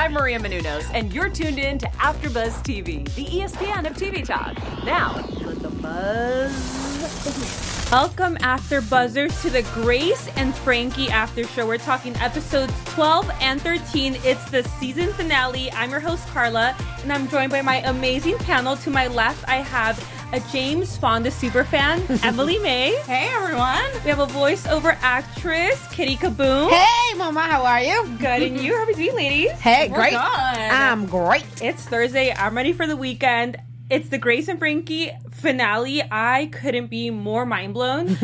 I'm Maria Menounos, and you're tuned in to AfterBuzz TV, the ESPN of TV talk. Now, let the buzz. Welcome, AfterBuzzers, to the Grace and Frankie After Show. We're talking episodes 12 and 13. It's the season finale. I'm your host, Carla, and I'm joined by my amazing panel. To my left, I have a James Fonda superfan, Emily Mae. Hey, everyone. We have a voiceover actress, Kitty Kaboom. Hey, Mama, how are you? Good, and you? How are you, ladies? Hey, great. I'm great. It's Thursday. I'm ready for the weekend. It's the Grace and Frankie finale. I couldn't be more mind blown.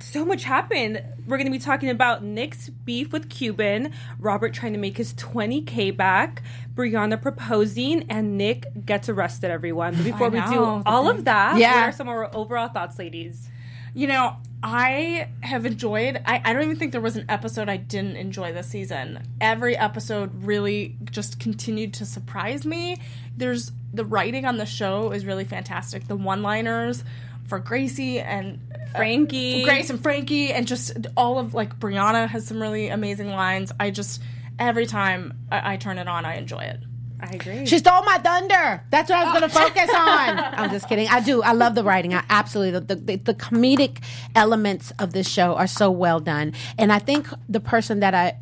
So much happened. We're going to be talking about Nick's beef with Cuban, Robert trying to make his $20K back, Brianna proposing, and Nick gets arrested, everyone. But before we do all of that, what are some of our overall thoughts, ladies? You know, I have enjoyed... I don't even think there was an episode I didn't enjoy this season. Every episode really just continued to surprise me. There's... The writing on the show is really fantastic. The one-liners for Gracie and Frankie. Grace and Frankie, and just all of, like, Brianna has some really amazing lines. I just, every time I turn it on, I enjoy it. I agree. She stole my thunder. That's what I was going to focus on. I'm just kidding. I do. I love the writing. I absolutely. The comedic elements of this show are so well done. And I think the person that I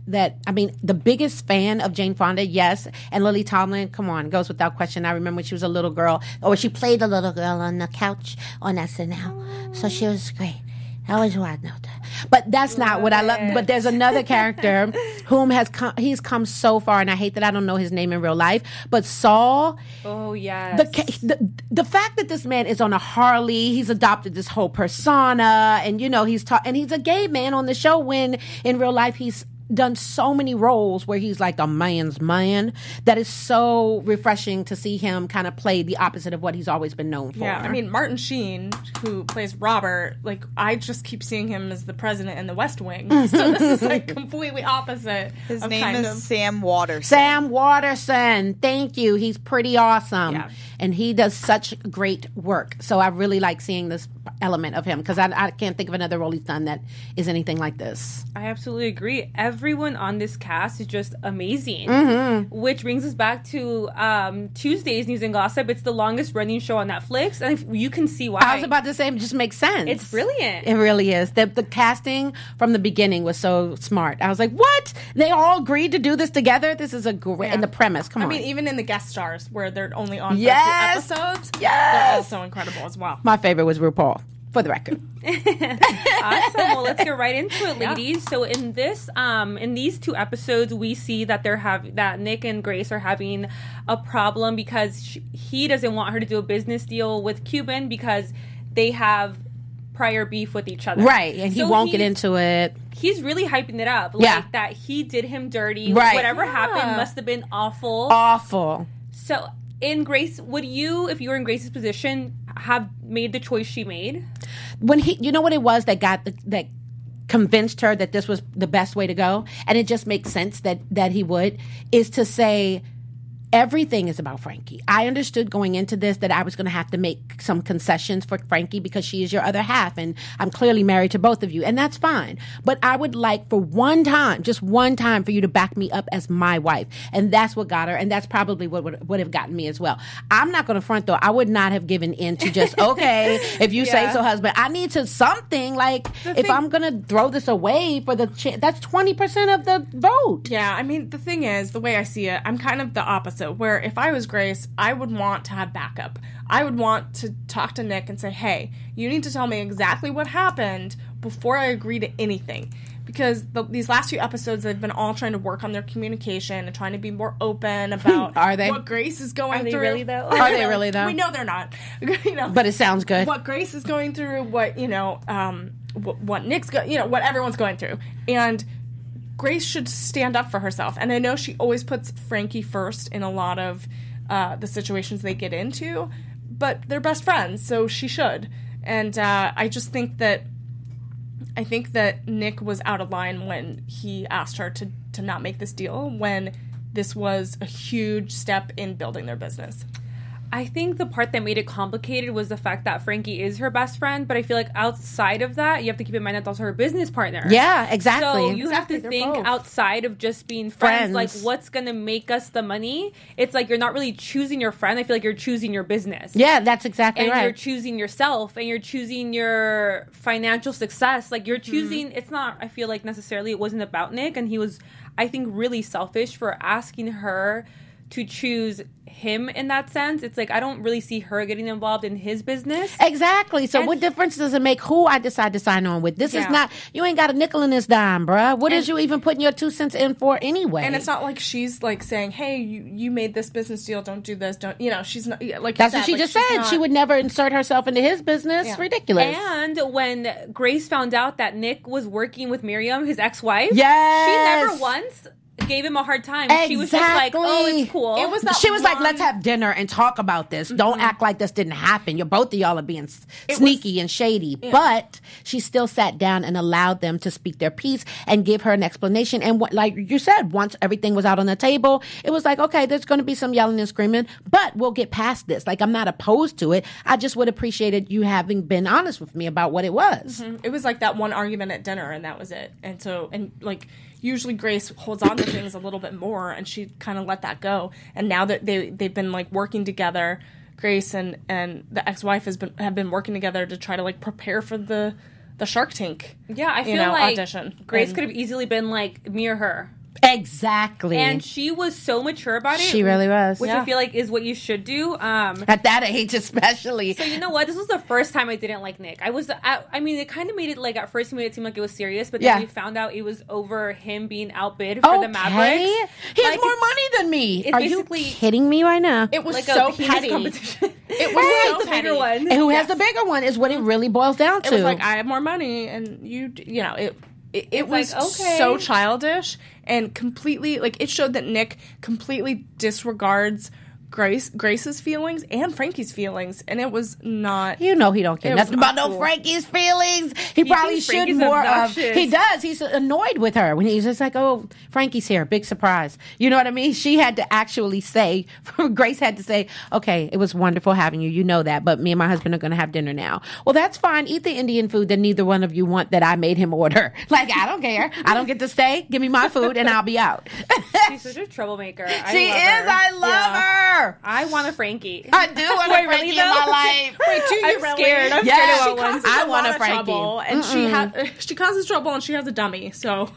mean, the biggest fan of Jane Fonda, yes, and Lily Tomlin, come on, goes without question. I remember when she was a little girl, or she played a little girl on the couch on SNL. So she was great. I always want to know that. But that's not what I love. But there's another character whom he's come so far, and I hate that I don't know his name in real life, but Sol. Oh, yes. The fact that this man is on a Harley, he's adopted this whole persona, and, you know, and he's a gay man on the show when in real life he's done so many roles where he's like a man's man. That is so refreshing to see him kind of play the opposite of what he's always been known for. Yeah, I mean, Martin Sheen, who plays Robert, like, I just keep seeing him as the president in the West Wing. So this is like completely opposite. His name is Sam Waterson. Sam Waterson. Thank you. He's pretty awesome. Yeah. And he does such great work. So I really like seeing this element of him, because I can't think of another role he's done that is anything like this. I absolutely agree. Everyone on this cast is just amazing. Mm-hmm. Which brings us back to Tuesday's News and Gossip. It's the longest running show on Netflix, and you can see why. I was about to say, it just makes sense. It's brilliant. It really is. The casting from the beginning was so smart. I was like, what? They all agreed to do this together? This is a great... Yeah. And the premise, come on. I mean, even in the guest stars, where they're only on... Yeah. Yes. Episodes, yes, they're also incredible as well. My favorite was RuPaul, for the record. Awesome. Well, let's get right into it, ladies. Yeah. So in this, in these two episodes, we see that that Nick and Grace are having a problem because he doesn't want her to do a business deal with Cuban because they have prior beef with each other. Right, and so he won't get into it. He's really hyping it up, like that he did him dirty. Right, whatever happened must have been awful. Awful. So. In Grace, would you, if you were in Grace's position, have made the choice she made? When he, you know what it was that that convinced her that this was the best way to go, and it just makes sense that he would, is to say, everything is about Frankie. I understood going into this that I was going to have to make some concessions for Frankie because she is your other half, and I'm clearly married to both of you, and that's fine. But I would like for one time, just one time, for you to back me up as my wife. And that's what got her, and that's probably what would have gotten me as well. I'm not going to front, though. I would not have given in to just, okay, if you say so, husband. I need to something. Like, if I'm going to throw this away for the that's 20% of the vote. Yeah, I mean, the thing is, the way I see it, I'm kind of the opposite. Where if I was Grace, I would want to have backup. I would want to talk to Nick and say, hey, you need to tell me exactly what happened before I agree to anything. Because these last few episodes, they've been all trying to work on their communication and trying to be more open about what Grace is going through. Are they really, though? We know they're not. You know, but it sounds good. What Grace is going through, what, you know, what Nick's going, you know, what everyone's going through. And Grace should stand up for herself. And I know she always puts Frankie first in a lot of the situations they get into, but they're best friends, so she should. And I think that Nick was out of line when he asked her to not make this deal, when this was a huge step in building their business. I think the part that made it complicated was the fact that Frankie is her best friend, but I feel like outside of that, you have to keep in mind that's also her business partner. Yeah, exactly. So you have to think outside of just being friends, like what's going to make us the money? It's like you're not really choosing your friend. I feel like you're choosing your business. Yeah, that's exactly right. And you're choosing yourself and you're choosing your financial success. Like you're choosing, it's not, I feel like necessarily it wasn't about Nick, and he was, I think, really selfish for asking her to choose him in that sense. It's like I don't really see her getting involved in his business. Exactly. So what difference does it make who I decide to sign on with? This is not, you ain't got a nickel in this dime, bruh. What is you even putting your 2 cents in for anyway? And it's not like she's like saying, hey, you made this business deal, don't do this, don't, you know, she's not, like that's what she just said. She would never insert herself into his business. Yeah. Ridiculous. And when Grace found out that Nick was working with Miriam, his ex-wife, she never once gave him a hard time. Exactly. She was just like, oh, it's cool. It was that she was like, let's have dinner and talk about this. Mm-hmm. Don't act like this didn't happen. You're both of y'all are being sneaky and shady. Yeah. But she still sat down and allowed them to speak their piece and give her an explanation. And what, like you said, once everything was out on the table, it was like, okay, there's going to be some yelling and screaming, but we'll get past this. Like, I'm not opposed to it. I just would appreciate it you having been honest with me about what it was. Mm-hmm. It was like that one argument at dinner and that was it. And so, and like, usually Grace holds on to things a little bit more, and she kind of let that go. And now that they've been like working together, Grace and the ex-wife have been working together to try to like prepare for the Shark Tank. Yeah, I feel like audition. Grace could have easily been like mirror her. Exactly. And she was so mature about it. She really was. Which I feel like is what you should do. At that age especially. So you know what? This was the first time I didn't like Nick. I mean, it kind of made it like at first it made it seem like it was serious, but then we found out it was over him being outbid for the Mavericks. He has more money than me. Are you kidding me right now? It was like so petty. Competition. It was so the petty. Bigger one. And who has the bigger one is what it really boils down to. It was like, I have more money and you know, it was like, so childish and completely, like, it showed that Nick completely disregards Grace's feelings and Frankie's feelings, and it was not. You know he don't care nothing about no Frankie's feelings. He probably should more of. He does. He's annoyed with her when he's just like, oh, Frankie's here. Big surprise. You know what I mean? She had to actually say, Grace had to say, okay, it was wonderful having you. You know that, but me and my husband are going to have dinner now. Well, that's fine. Eat the Indian food that neither one of you want that I made him order. Like, I don't care. I don't get to stay. Give me my food and I'll be out. She's such a troublemaker. She is. I love her. I want a Frankie. I do want a Frankie in my life. Wait, I'm scared. I'm scared about one. I want a Frankie. And she causes trouble and she has a dummy. So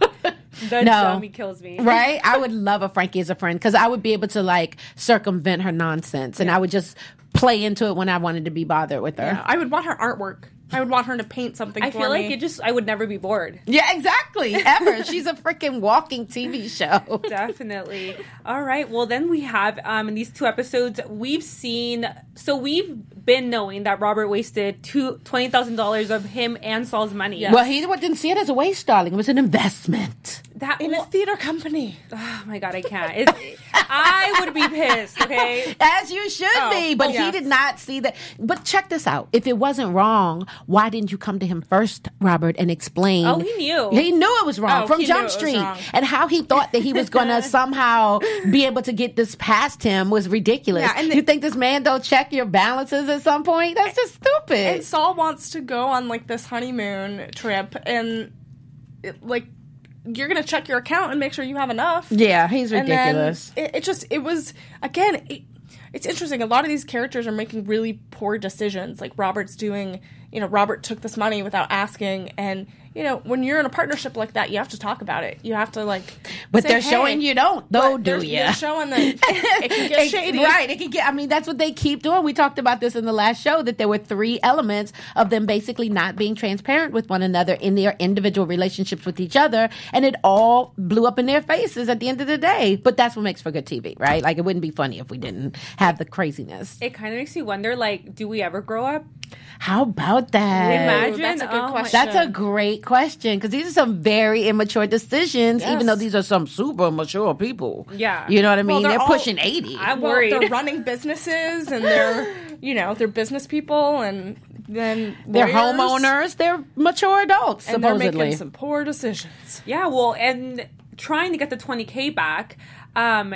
the dummy kills me. Right? I would love a Frankie as a friend because I would be able to like circumvent her nonsense and I would just play into it when I wanted to be bothered with her. Yeah, I would want her artwork. I would want her to paint something for me. I feel like I would never be bored. Yeah, exactly. Ever. She's a freaking walking TV show. Definitely. All right. Well, then we have in these two episodes, we've been knowing that Robert wasted $20,000 of him and Sol's money. Yes. Well, he didn't see it as a waste, darling. It was an investment. In a theater company. Oh, my God, I can't. I would be pissed, okay? As you should be. But he did not see that. But check this out. If it wasn't wrong, why didn't you come to him first, Robert, and explain? Oh, he knew. He knew it was wrong from Jump Street. And how he thought that he was going to somehow be able to get this past him was ridiculous. Yeah, and you think this man don't check your balances at some point? That's just stupid. And Sol wants to go on, like, this honeymoon trip. And, you're going to check your account and make sure you have enough. Yeah, he's ridiculous. And then it's interesting. A lot of these characters are making really poor decisions. Like Robert's doing, you know, Robert took this money without asking. And, you know, when you're in a partnership like that, you have to talk about it. You have to, like, but say, they're showing you don't, though, do you? They're showing that it can get shady. Right. It can get, I mean, that's what they keep doing. We talked about this in the last show, that there were three elements of them basically not being transparent with one another in their individual relationships with each other. And it all blew up in their faces at the end of the day. But that's what makes for good TV, right? Like, it wouldn't be funny if we didn't have the craziness. It kind of makes you wonder, like, do we ever grow up? How about that? Imagine. That's a good question. That's a great question, because these are some very immature decisions, even though these are some super mature people. Yeah. You know what I mean? Well, they're pushing 80. I'm worried. They're running businesses, and they're, you know, they're business people, and then they're homeowners. They're mature adults, supposedly. And they're making some poor decisions. Yeah, well, and trying to get the $20,000 back,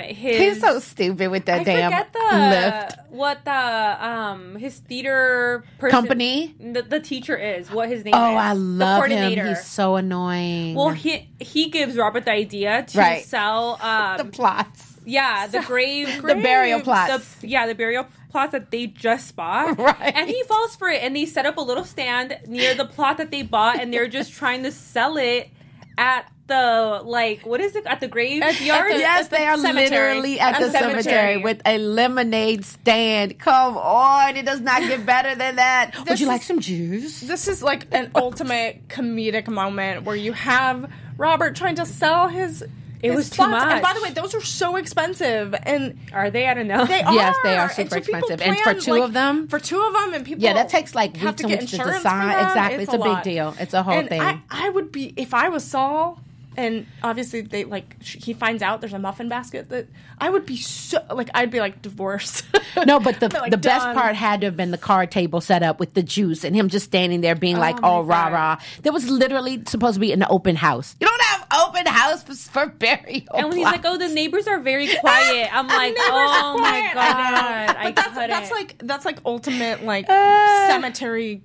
He's so stupid with that lift. What the his theater person, company, the teacher is what his name is. Oh, I love him. He's so annoying. Well, he gives Robert the idea to sell the plots. Yeah, the graves, the burial plots. The burial plots that they just bought. Right. And he falls for it, and they set up a little stand near the plot that they bought, and they're just trying to sell it at the, like, what is it? At the graveyard? Yes, they are literally at the cemetery with a lemonade stand. Come on, it does not get better than that. Would you like some juice? This is like an ultimate comedic moment where you have Robert trying to sell his... It was too much. And by the way, those are so expensive. And are they? I don't know. They are. Yes, they are super expensive. And for two of them. For two of them, and people. Yeah, that takes like weeks and weeks to decide. Exactly. It's a big deal. It's a whole thing. I would be, if I was Sol, and obviously they like he finds out there's a muffin basket, that I would be so like I'd be like divorced. No, but the best part had to have been the card table set up with the juice and him just standing there being like, oh rah rah. There was literally supposed to be an open house. You don't have open house for burial. And when he's like, oh, the neighbors are very quiet. I'm like, oh my god. But that's like ultimate like cemetery.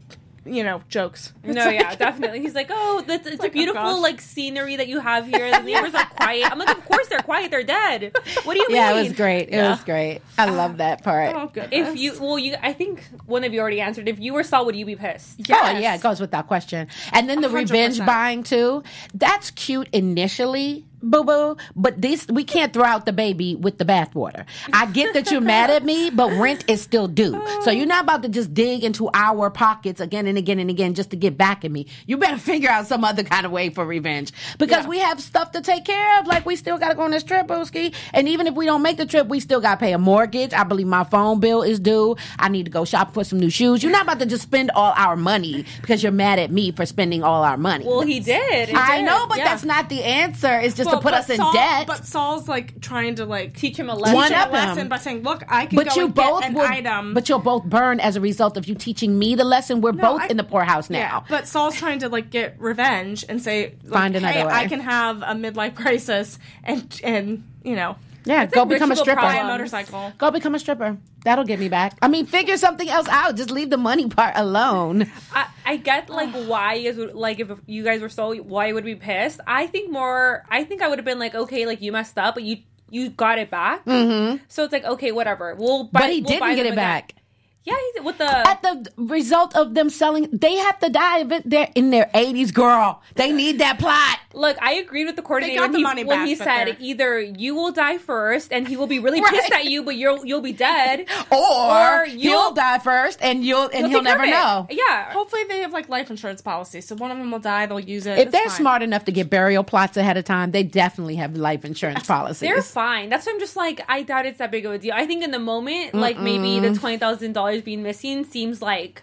You know, jokes. No, like, yeah, definitely. He's like, oh, it's like, a beautiful, like, scenery that you have here. The neighbors are quiet. I'm like, of course they're quiet. They're dead. What do you mean? Yeah, it was great. It was great. I love that part. Oh, goodness. I think one of you already answered. If you were Sol, would you be pissed? Yes. Oh, yeah, it goes without question. And then the 100%. Revenge buying, too. That's cute initially. Boo-boo, but we can't throw out the baby with the bathwater. I get that you're mad at me, but rent is still due. So you're not about to just dig into our pockets again and again and again just to get back at me. You better figure out some other kind of way for revenge because we have stuff to take care of. Like, we still got to go on this trip, Booski. And even if we don't make the trip, we still got to pay a mortgage. I believe my phone bill is due. I need to go shop for some new shoes. You're not about to just spend all our money because you're mad at me for spending all our money. Well, he did. I know, but that's not the answer. It's just to put us in debt. But Sol's like trying to like teach him a lesson by saying, look, I can go and get an item. But you'll both burn as a result of you teaching me the lesson. We're both in the poorhouse now. Yeah, but Sol's trying to like get revenge and say, like, hey, I can have a midlife crisis and you know. Yeah, go become a stripper. Buy a motorcycle. Go become a stripper. That'll get me back. I mean, figure something else out. Just leave the money part alone. I get like why you guys would like if you guys were so why you would be pissed. I think I would have been like, okay, like you messed up, but you got it back. Mm-hmm. So it's like, okay, whatever. But he didn't get it back. Yeah, at the result of them selling, they have to die if they're in their 80s, girl. They need that plot. Look, I agreed with the coordinator when he said either you will die first and he will be really pissed at you, but you'll be dead, or he'll die first and he'll never know. Yeah, hopefully they have like life insurance policies, so one of them will die, they'll use it. If they're smart enough to get burial plots ahead of time, they definitely have life insurance policies. They're fine. That's why I'm just like, I doubt it's that big of a deal. I think in the moment, like maybe the $20,000. Being missing seems like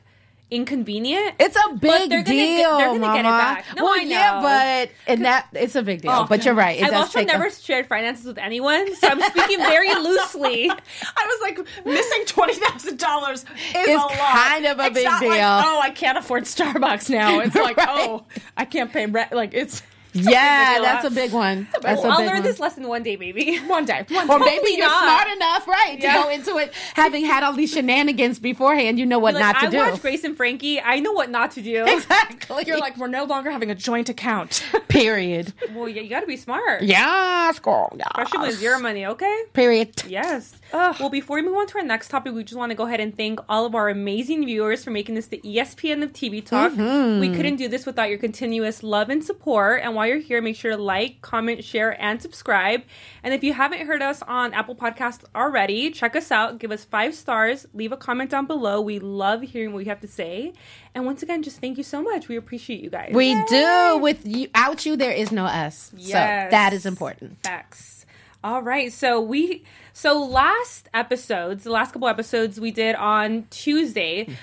inconvenient. It's a big deal. They're gonna get it back. No, well, I know. Yeah, but it's a big deal. Oh, but you're right. I've also never shared finances with anyone, so I'm speaking very loosely. I was like, missing $20,000 is a lot. It's kind of a big deal. Like, oh, I can't afford Starbucks now. It's like, oh, I can't pay rent. Like it's. Yeah, that's a big one. I'll learn this lesson one day, baby. One day. Or maybe you're smart enough, right, to go into it having had all these shenanigans beforehand. You know what not to do. I watched Grace and Frankie. I know what not to do. Exactly. You're like, we're no longer having a joint account. Period. Well, yeah, you got to be smart. Yes, girl. Yes. Especially with your money, okay? Period. Yes. Well, before we move on to our next topic, we just want to go ahead and thank all of our amazing viewers for making this the ESPN of TV Talk. Mm-hmm. We couldn't do this without your continuous love and support. And while you're here, make sure to like, comment, share, and subscribe. And if you haven't heard us on Apple Podcasts already, check us out. Give us 5 stars. Leave a comment down below. We love hearing what you have to say. And once again, just thank you so much. We appreciate you guys. We do. Without you, there is no us. Yes. So that is important. Facts. All right. So the last couple episodes we did on Tuesday,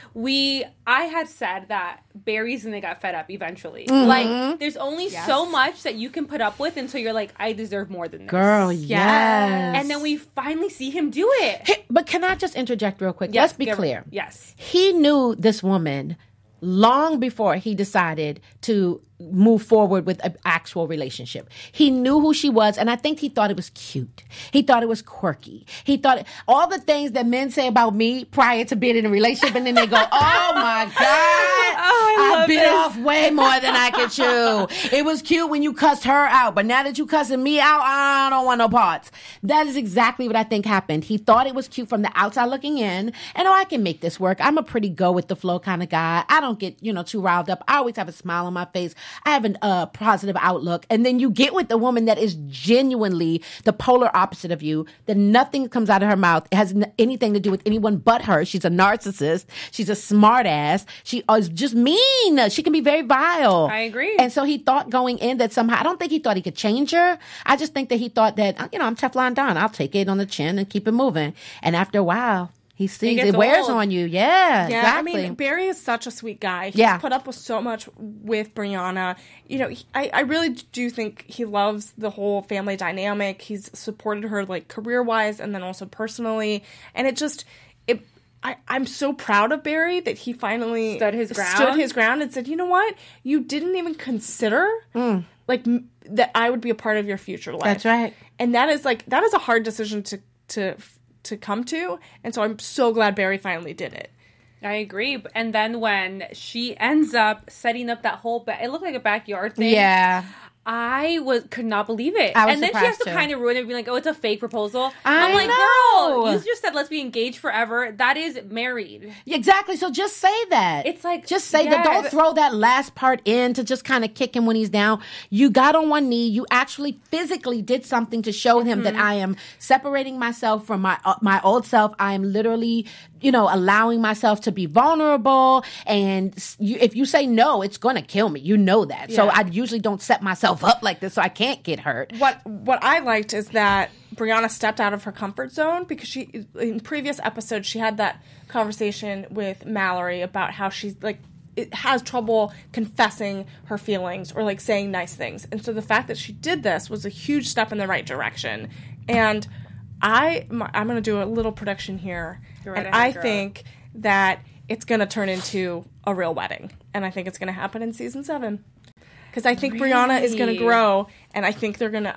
I had said that Barry's and they got fed up eventually. Mm-hmm. Like, there's only so much that you can put up with until you're like, I deserve more than this. Girl, yes. And then we finally see him do it. But can I just interject real quick? Let's be clear. Yes. He knew this woman long before he decided to move forward with an actual relationship. He knew who she was, and I think he thought it was cute. He thought it was quirky. He thought all the things that men say about me prior to being in a relationship, and then they go, oh, my God, I bit off way more than I could chew. It was cute when you cussed her out, but now that you cussing me out, I don't want no parts. That is exactly what I think happened. He thought it was cute from the outside looking in, and oh, I can make this work. I'm a pretty go-with-the-flow kind of guy. I don't get, too riled up. I always have a smile on my face. I have a positive outlook. And then you get with a woman that is genuinely the polar opposite of you, that nothing comes out of her mouth. It has anything to do with anyone but her. She's a narcissist. She's a smart ass. She is just mean. She can be very vile. I agree. And so he thought going in that somehow, I don't think he thought he could change her. I just think that he thought that, I'm Teflon Don. I'll take it on the chin and keep it moving. And after a while, he sees it wears on you. Yeah, exactly. I mean, Barry is such a sweet guy. He's put up with so much with Brianna. I really do think he loves the whole family dynamic. He's supported her, career-wise and then also personally. And it just... I'm so proud of Barry that he finally... Stood his ground and said, you know what? You didn't even consider... that I would be a part of your future life. That's right. And that is a hard decision to come to, and so I'm so glad Barry finally did it. I agree. And then when she ends up setting up that whole it looked like a backyard thing. Yeah. I could not believe it. And then she has to kind of ruin it, being like, oh, it's a fake proposal. I'm like, girl, you just said let's be engaged forever. That is married. Yeah, exactly. So just say that. It's like, just say that. Don't throw that last part in to just kind of kick him when he's down. You got on one knee. You actually physically did something to show him that I am separating myself from my old self. I am literally, allowing myself to be vulnerable. And if you say no, it's going to kill me. You know that. Yeah. So I usually don't set myself up like this, so I can't get hurt. What I liked is that Brianna stepped out of her comfort zone, because she, in previous episodes, she had that conversation with Mallory about how she's has trouble confessing her feelings or saying nice things. And so the fact that she did this was a huge step in the right direction. And I'm going to do a little prediction here. You're right, and I think that it's going to turn into a real wedding. And I think it's going to happen in season 7. Because I think Brianna is going to grow, and I think they're gonna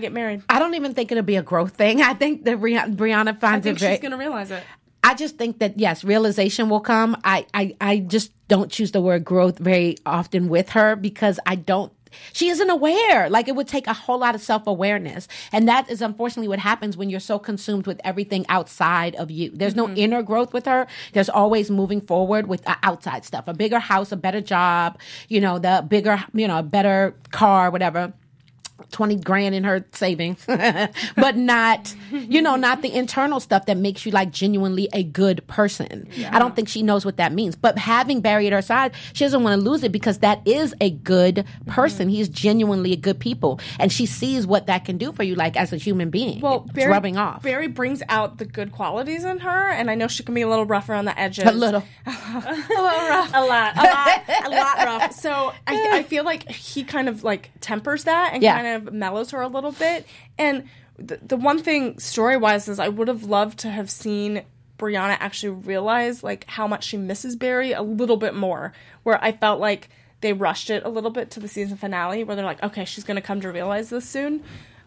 get married. I don't even think it'll be a growth thing. I think that Brianna finds it. I think she's going to realize it. I just think that, yes, realization will come. I just don't choose the word growth very often with her, because I don't. She isn't aware. It would take a whole lot of self-awareness. And that is unfortunately what happens when you're so consumed with everything outside of you. There's no inner growth with her. There's always moving forward with outside stuff. A bigger house, a better job, a better car, whatever. 20 grand in her savings, but not, not the internal stuff that makes you genuinely a good person. Yeah. I don't think she knows what that means, but having Barry at her side, she doesn't want to lose it, because that is a good person. Mm-hmm. He's genuinely a good people, and she sees what that can do for you, as a human being. Well, Barry, rubbing off. Barry brings out the good qualities in her, and I know she can be a little rougher on the edges. A little rough. A lot rough. So I feel he kind of tempers that and kind of mellows her a little bit. And the one thing story-wise is I would have loved to have seen Brianna actually realize how much she misses Barry a little bit more, where I felt they rushed it a little bit to the season finale, where they're okay, she's going to come to realize this soon.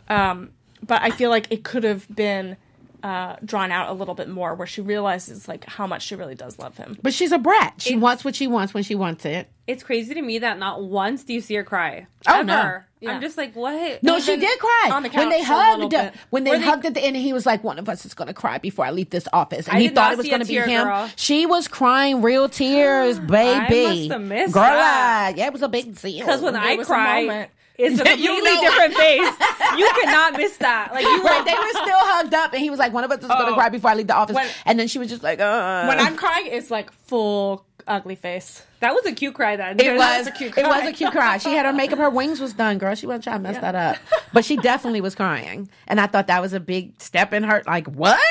But I feel it could have been drawn out a little bit more, where she realizes how much she really does love him. But she's a brat. She wants what she wants when she wants it. It's crazy to me that not once do you see her cry. Oh, no. Yeah. I'm just what? No, she did cry. On the couch when they hugged. When they hugged at the end, he was like, one of us is going to cry before I leave this office. And he thought it was going to be him. Girl. She was crying real tears, baby. I must have missed that. Yeah, it was a big deal. Because when I cry, it's a completely different face. You cannot miss that. They were still hugged up, and he was like, one of us is going to cry before I leave the office. And then she was just when I'm crying, it's full ugly face. That was a cute cry then. It was a cute cry. She had her makeup, her wings was done, girl. She wasn't trying to mess that up. But she definitely was crying. And I thought that was a big step in her. What?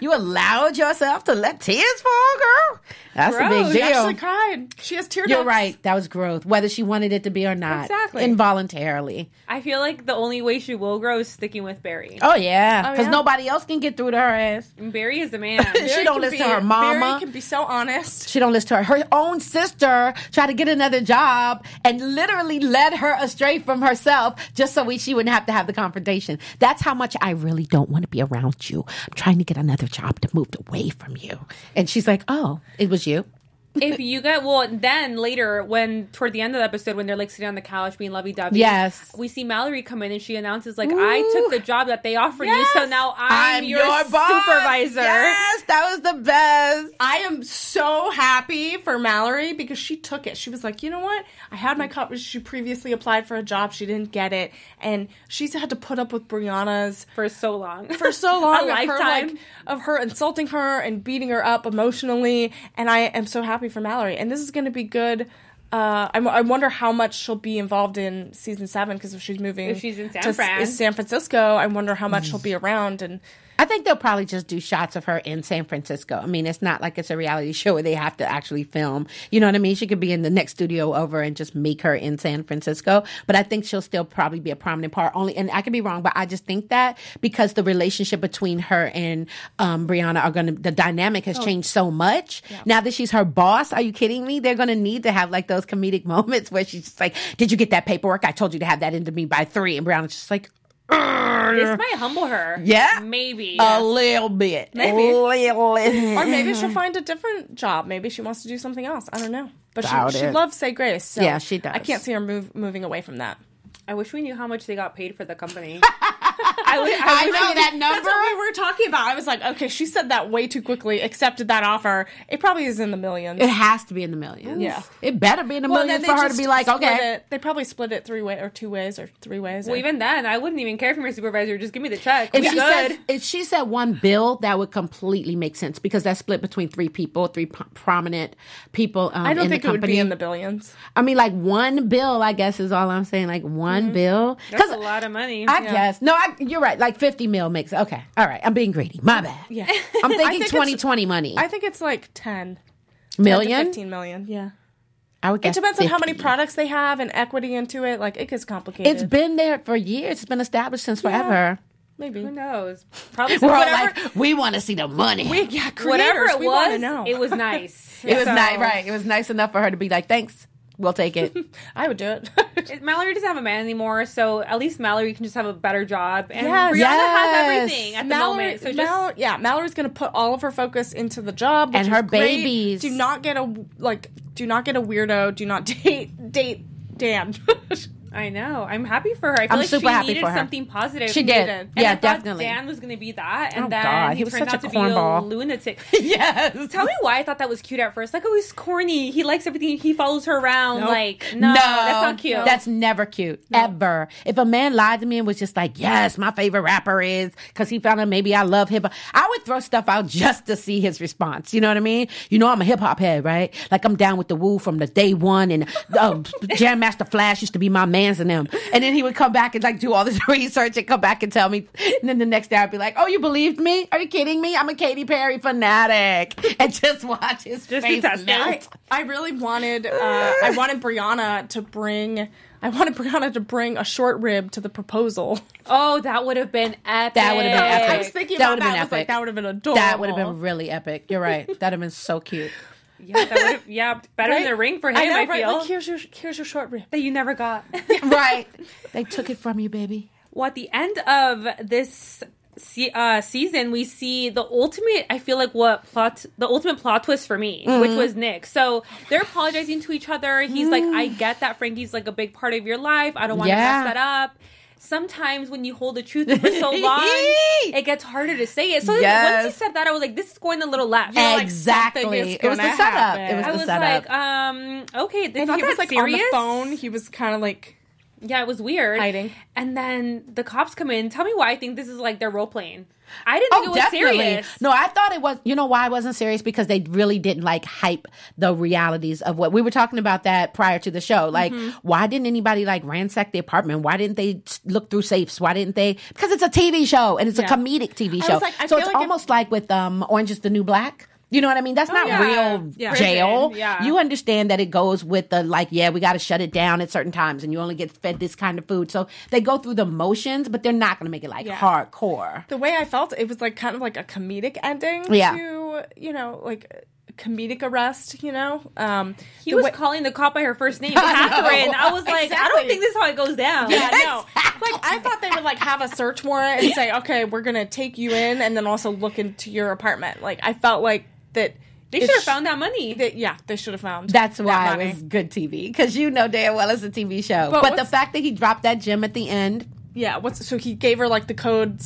You allowed yourself to let tears fall, girl? That's a big deal. She actually cried. She has tear ducts. You're right. That was growth, whether she wanted it to be or not. Exactly. Involuntarily. I feel the only way she will grow is sticking with Barry. Oh, yeah. Because nobody else can get through to her ass. Barry is the man. She don't listen to her mama. Barry can be so honest. She don't listen to her own sister. her, try to get another job, and literally led her astray from herself just so she wouldn't have to have the confrontation. That's how much I really don't want to be around you. I'm trying to get another job to move away from you. And she's like, oh, it was you. If you get, well, then later, when toward the end of the episode, when they're like sitting on the couch being lovey-dovey, yes, we see Mallory come in and she announces, like, ooh, I took the job that they offered you, so now I'm your supervisor. Yes, that was the best. I am so happy for Mallory because she took it. She was like, you know what? I had my conversation. She previously applied for a job, she didn't get it, and she's had to put up with Brianna's for so long, a lifetime of her insulting her and beating her up emotionally. And I am so happy for Mallory, and this is going to be good. I wonder how much she'll be involved in season 7 because if she's in San Francisco, I wonder how much she'll be around. And I think they'll probably just do shots of her in San Francisco. I mean, it's not like it's a reality show where they have to actually film. You know what I mean? She could be in the next studio over and just make her in San Francisco. But I think she'll still probably be a prominent part. Only, and I could be wrong, but I just think that because the relationship between her and Brianna the dynamic has changed so much. Yeah. Now that she's her boss, are you kidding me? They're going to need to have like those comedic moments where she's just like, did you get that paperwork? I told you to have that into me by 3. And Brianna's just like, this might humble her. Yeah. Maybe. A little bit. Maybe. Or maybe she'll find a different job. Maybe she wants to do something else. I don't know. But she loves Say Grace. So yeah, she does. I can't see her moving away from that. I wish we knew how much they got paid for the company. I know that number. That's what we were talking about. I was like, okay, she said that way too quickly, accepted that offer. It probably is in the millions. It has to be in the millions. Yeah. It better be in the millions for her to be like, okay. They probably split it 3 ways or 2 ways or 3 ways. Well, even then, I wouldn't even care if your supervisor just give me the check. If she said one bill, that would completely make sense because that's split between 3 prominent people in the company. I don't think it would be in the billions. I mean, like one bill, I guess is all I'm saying. Like one bill. That's a lot of money. I guess. No, you're right. Like 50 mil makes... Okay. All right. I'm being greedy. My bad. Yeah. I'm thinking 2020 money. I think it's like 10 million? 10 to 15 million. Yeah. I would guess it depends 50. On how many products they have and equity into it. Like, it gets complicated. It's been there for years. It's been established since forever. Maybe. Who knows? Probably. We're all like, we want to see the money. Yeah, creators, whatever it was, know. It was nice. It was nice, right. It was nice enough for her to be like, thanks. We'll take it. I would do it. Mallory doesn't have a man anymore, so at least Mallory can just have a better job. And Brianna has everything at the moment. So Mallory's going to put all of her focus into the job and her babies. Great. Do not get a weirdo. Do not date. Damn. I know. I'm happy for her. I feel I'm like super she happy needed for her. Something positive. She did. And yeah, I definitely. Dan was going to be that, and then he turned out to be a lunatic. Yes. Tell me why I thought that was cute at first. Like, oh, he's corny. He likes everything. He follows her around. Nope. Like, no, that's not cute. That's never cute, ever. If a man lied to me and was just like, yes, my favorite rapper is, because he found out maybe I love hip hop, I would throw stuff out just to see his response. You know what I mean? You know I'm a hip hop head, right? Like, I'm down with the woo from the day one, and Jam Master Flash used to be my man. In them. And then he would come back and like do all this research and come back and tell me. And then the next day I'd be like, oh, you believed me? Are you kidding me? I'm a Katy Perry fanatic. And just watch his face melt. I really wanted, I wanted Brianna to bring a short rib to the proposal. Oh, that would have been epic. I was thinking about that. I was like, that would have been adorable. That would have been really epic. You're right. That would have been so cute. Yeah, better than the ring for him, I feel. Like, here's your short rib that you never got. Right. They took it from you, baby. Well, at the end of this season, we see the ultimate plot twist for me, which was Nick. So they're apologizing to each other. He's like, I get that Frankie's like a big part of your life. I don't want to mess that up. Sometimes when you hold the truth for so long, it gets harder to say it. So once he said that, I was like, this is going a little left. You know, exactly. Like, it was the setup. Okay, it's not that serious. On the phone, he was kind of like... Yeah, it was weird. Hiding. And then the cops come in. Tell me why I think this is like their role playing. I didn't think it was serious. No, I thought it was. You know why it wasn't serious? Because they really didn't like hype the realities of what we were talking about that prior to the show. Like, why didn't anybody like ransack the apartment? Why didn't they look through safes? Why didn't they? Because it's a TV show and it's a comedic TV show. So it's like almost like with Orange is the New Black. You know what I mean? That's not real jail. Yeah. You understand that it goes with the, like, we got to shut it down at certain times and you only get fed this kind of food. So they go through the motions, but they're not going to make it, like, hardcore. The way I felt, it was, like, kind of like a comedic ending to, you know, like... comedic arrest, you know? He was calling the cop by her first name, Catherine. I was like, exactly. I don't think this is how it goes down. Yeah, no. Like, I thought they would, like, have a search warrant and say, okay, we're going to take you in and then also look into your apartment. Like, I felt like that... They should have found that money. They should have found. That's why it was good TV, because you know damn well it's a TV show. But the fact that he dropped that gem at the end. Yeah. So he gave her like the code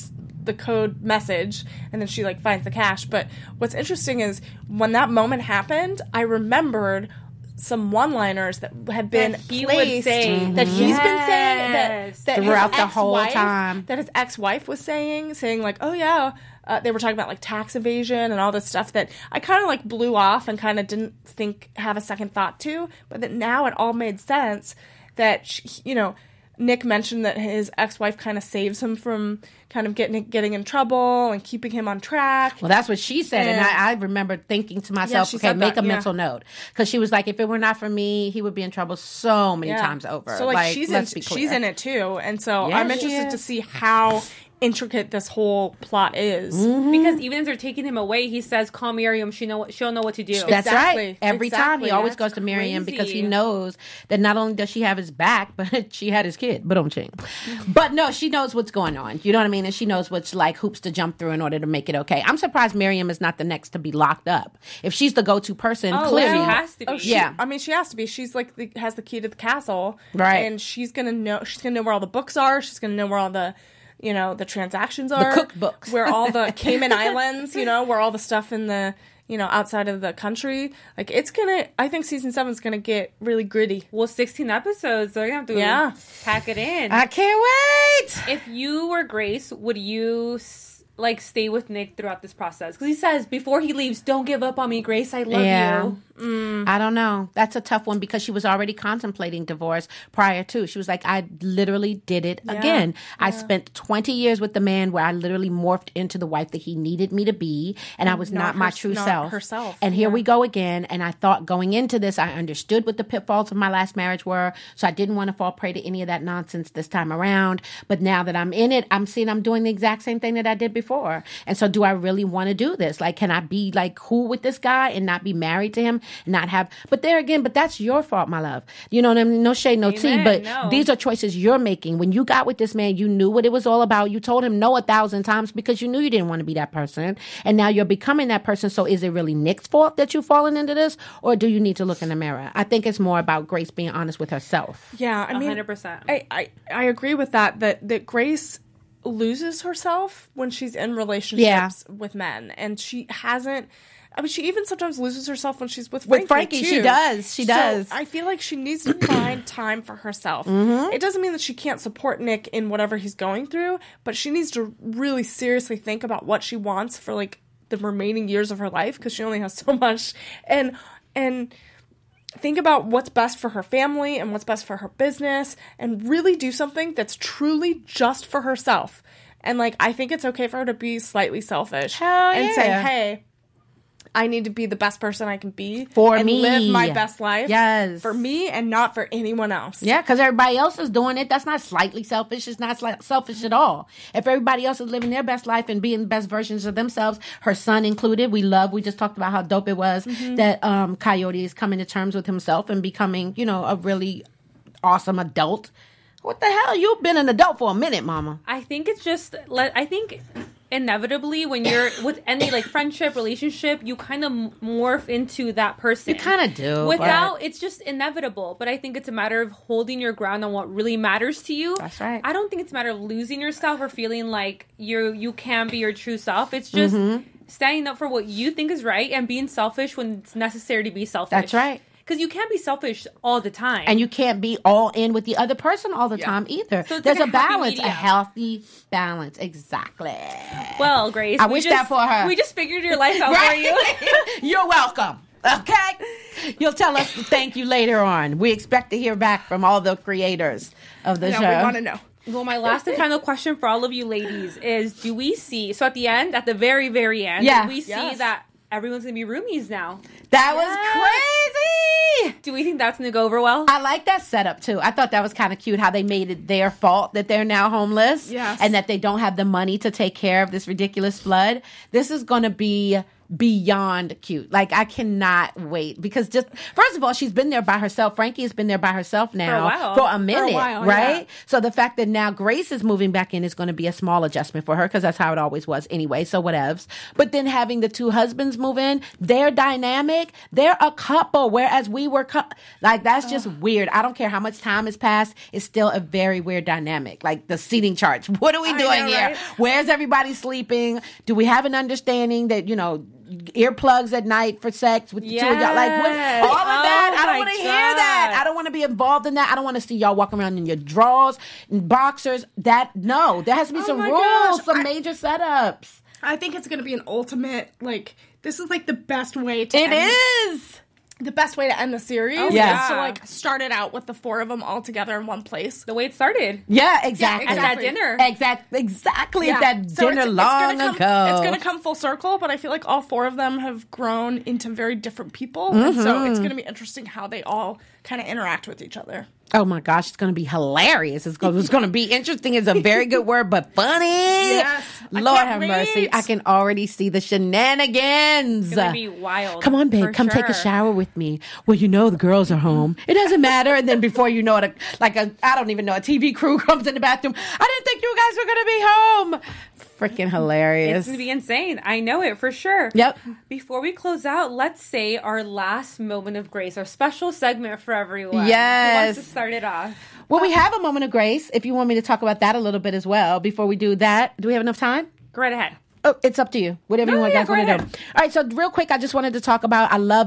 message, and then she like finds the cash. But what's interesting is when that moment happened, I remembered some one-liners that had been placed that he's been saying that throughout the whole time, that his ex-wife was saying like, oh yeah. They were talking about, like, tax evasion and all this stuff that I kind of, like, blew off and kind of didn't have a second thought to. But that now it all made sense that, Nick mentioned that his ex-wife kind of saves him from kind of getting in trouble and keeping him on track. Well, that's what she said. And I remember thinking to myself, okay, make a mental note. Because she was like, if it were not for me, he would be in trouble so many times over. So, like she's in it, too. And so I'm interested to see how... intricate this whole plot is. Mm-hmm. Because even as they're taking him away, he says, call Miriam, she'll know what to do. That's exactly. Right. Every time he always goes to Miriam because he knows that not only does she have his back, but she had his kid. But no, she knows what's going on. You know what I mean? And she knows what's like hoops to jump through in order to make it okay. I'm surprised Miriam is not the next to be locked up. If she's the go-to person, clearly. Well, she has to be. She has to be. She's like, has the key to the castle. Right. And she's going to know, where all the books are. She's going to know where all the... the transactions are. The cookbooks. Where all the Cayman Islands, where all the stuff in the, outside of the country. Like, I think season 7's going to get really gritty. Well, 16 episodes, so you're going to have to pack it in. I can't wait! If you were Grace, would you... stay with Nick throughout this process. Because he says, before he leaves, don't give up on me, Grace. I love you. Mm. I don't know. That's a tough one because she was already contemplating divorce prior to. She was like, I literally did it again. I spent 20 years with the man where I literally morphed into the wife that he needed me to be. And I was not my true self. Herself. And here we go again. And I thought going into this, I understood what the pitfalls of my last marriage were. So I didn't want to fall prey to any of that nonsense this time around. But now that I'm in it, I'm seeing I'm doing the exact same thing that I did before. And so do I really want to do this? Like, can I be like cool with this guy and not be married to him and not have, but that's your fault, my love. You know what I mean? No shade, no tea, but these are choices you're making. When you got with this man, you knew what it was all about. You told him no 1,000 times because you knew you didn't want to be that person. And now you're becoming that person. So is it really Nick's fault that you've fallen into this? Or do you need to look in the mirror? I think it's more about Grace being honest with herself. Yeah. I mean, 100%. I agree with that Grace loses herself when she's in relationships with men, and she hasn't. I mean, she even sometimes loses herself when she's with Frankie. With Frankie, too. She does. So I feel like she needs to find time for herself. Mm-hmm. It doesn't mean that she can't support Nick in whatever he's going through, but she needs to really seriously think about what she wants for like the remaining years of her life because she only has so much, and think about what's best for her family and what's best for her business and really do something that's truly just for herself. And, like, I think it's okay for her to be slightly selfish and say, hey, I need to be the best person I can be and live my best life for me and not for anyone else. Yeah, because everybody else is doing it. That's not slightly selfish. It's not selfish at all. If everybody else is living their best life and being the best versions of themselves, her son included, we just talked about how dope it was that Coyote is coming to terms with himself and becoming, a really awesome adult. What the hell? You've been an adult for a minute, mama. I think it's just, inevitably, when you're with any friendship, relationship, you kind of morph into that person. You kind of do. It's just inevitable. But I think it's a matter of holding your ground on what really matters to you. That's right. I don't think it's a matter of losing yourself or feeling like you can be your true self. It's just standing up for what you think is right and being selfish when it's necessary to be selfish. That's right. Because you can't be selfish all the time. And you can't be all in with the other person all the time either. So there's a balance, a healthy balance. Exactly. Well, Grace. I wish that for her. We just figured your life out for you. You're welcome. Okay? You'll tell us thank you later on. We expect to hear back from all the creators of the show. We want to know. Well, my last and final question for all of you ladies is, do we see, so at the very, very end, do we see that everyone's going to be roomies now? That was crazy! Do we think that's going to go over well? I like that setup, too. I thought that was kind of cute how they made it their fault that they're now homeless and that they don't have the money to take care of this ridiculous flood. This is going to be beyond cute. Like, I cannot wait, because just, first of all, she's been there by herself. Frankie has been there by herself now for a while, right? Yeah. So the fact that now Grace is moving back in is going to be a small adjustment for her, because that's how it always was anyway. So whatevs. But then having the two husbands move in, they're dynamic. They're a couple, whereas we were like, that's just weird. I don't care how much time has passed. It's still a very weird dynamic. Like the seating charts. What are we doing here? Right? Where's everybody sleeping? Do we have an understanding that, you know, earplugs at night for sex with the two of y'all? Like, what, all of that? I don't want to hear that. I don't want to be involved in that. I don't want to see y'all walking around in your drawers and boxers. That, no. There has to be some rules, some major setups. I think it's going to be an ultimate, like, this is like the best way to end. It is! The best way to end the series is to, like, start it out with the four of them all together in one place. The way it started. Yeah, exactly. Yeah, exactly. At that dinner. Exactly. Yeah. At that dinner long ago. It's going to come full circle, but I feel like all four of them have grown into very different people. Mm-hmm. And so it's going to be interesting how they all kind of interact with each other. Oh, my gosh. It's going to be hilarious. It's going to be interesting. It's a very good word, but funny. Yes. Lord have mercy. I can already see the shenanigans. It's going to be wild. Come on, babe. Come take a shower with me. Well, you know the girls are home. It doesn't matter. And then before you know it, a TV crew comes in the bathroom. I didn't think you guys were going to be home. Freaking hilarious. It's going to be insane. I know it for sure. Yep. Before we close out, let's say our last moment of grace, our special segment for everyone. Yes. Who wants to start it off? Well, we have a moment of grace, if you want me to talk about that a little bit as well. Before we do that, do we have enough time? Go right ahead. Oh, it's up to you. Whatever you want. That's what I do. All right. So real quick, I just wanted to talk about, I love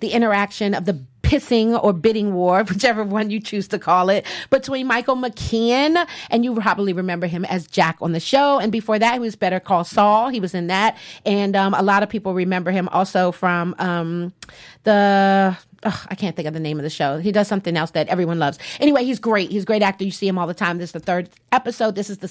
the interaction of the pissing or bidding war, whichever one you choose to call it, between Michael McKean, and you probably remember him as Jack on the show, and before that he was Better Call Saul. He was in that, and a lot of people remember him also from I can't think of the name of the show. He does something else that everyone loves. Anyway, he's great. He's a great actor. You see him all the time. This is the third episode. This is the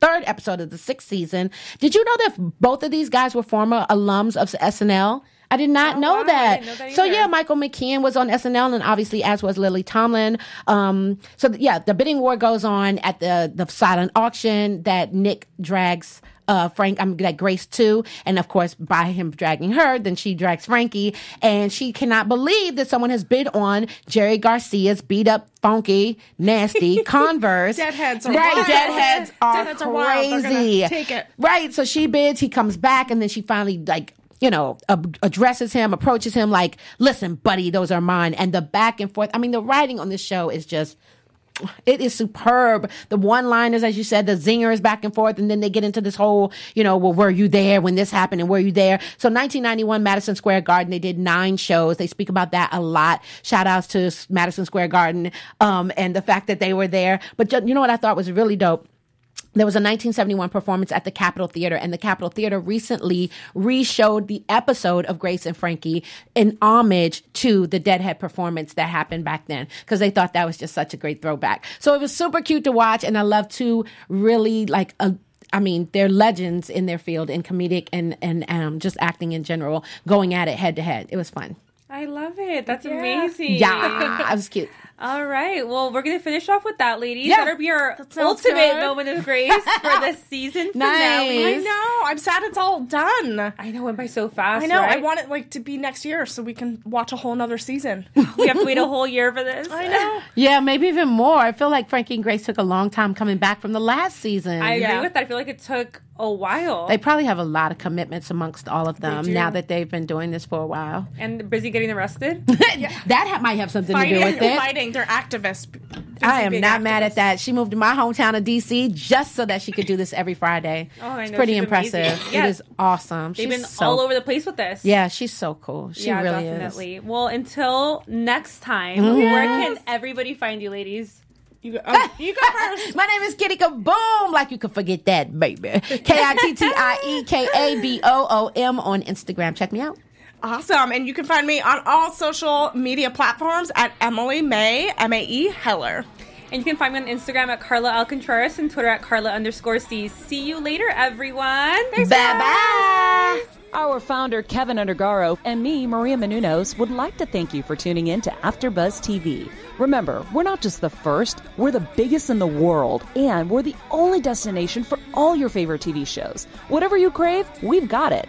third episode of the sixth season. Did you know that both of these guys were former alums of SNL? I did not know that. I didn't know that either. So, yeah, Michael McKean was on SNL, and obviously, as was Lily Tomlin. The bidding war goes on at the silent auction that Nick drags Grace too, and of course by him dragging her, then she drags Frankie, and she cannot believe that someone has bid on Jerry Garcia's beat up, funky, nasty Converse. Deadheads are wild. Deadheads are crazy. Take it. Right, so she bids, he comes back, and then she finally approaches him like, listen, buddy, those are mine. And the back and forth, I mean, the writing on this show is just, it is superb. The one-liners, as you said, the zingers back and forth, and then they get into this whole, were you there when this happened, and were you there? So 1991, Madison Square Garden, they did 9 shows. They speak about that a lot. Shout-outs to Madison Square Garden and the fact that they were there. But you know what I thought was really dope? There was a 1971 performance at the Capitol Theater, and the Capitol Theater recently re-showed the episode of Grace and Frankie in homage to the Deadhead performance that happened back then, because they thought that was just such a great throwback. So it was super cute to watch, and I love to really, they're legends in their field, in comedic and just acting in general, going at it head-to-head. It was fun. I love it. That's amazing. Yeah, it was cute. All right. Well, we're going to finish off with that, ladies. Yeah. That'll be our ultimate moment of grace for this season finale. I know. I'm sad it's all done. I know. It went by so fast, I know. Right? I want it, to be next year so we can watch a whole nother season. We have to wait a whole year for this. I know. Yeah, maybe even more. I feel like Frankie and Grace took a long time coming back from the last season. I agree with that. I feel like it took a while. They probably have a lot of commitments amongst all of them now that they've been doing this for a while. And busy getting arrested? That might have something to do with it. Fighting. They're activists. I am not mad at that. She moved to my hometown of D.C. just so that she could do this every Friday. Oh, I know. It's pretty impressive. Yeah. It is awesome. They've been all over the place with this. Yeah, she's so cool. She really definitely. Is. Well, until next time, where can everybody find you, ladies? You go first. My name is Kitty Kaboom. Like you could forget that, baby. KittyKaboom on Instagram. Check me out. Awesome. And you can find me on all social media platforms at Emily Mae, M-A-E, Heller. And you can find me on Instagram at Carla Contreras and Twitter at Carla_C. See you later, everyone. Thanks, bye-bye. Our founder, Kevin Undergaro, and me, Maria Menounos, would like to thank you for tuning in to AfterBuzz TV. Remember, we're not just the first, we're the biggest in the world, and we're the only destination for all your favorite TV shows. Whatever you crave, we've got it.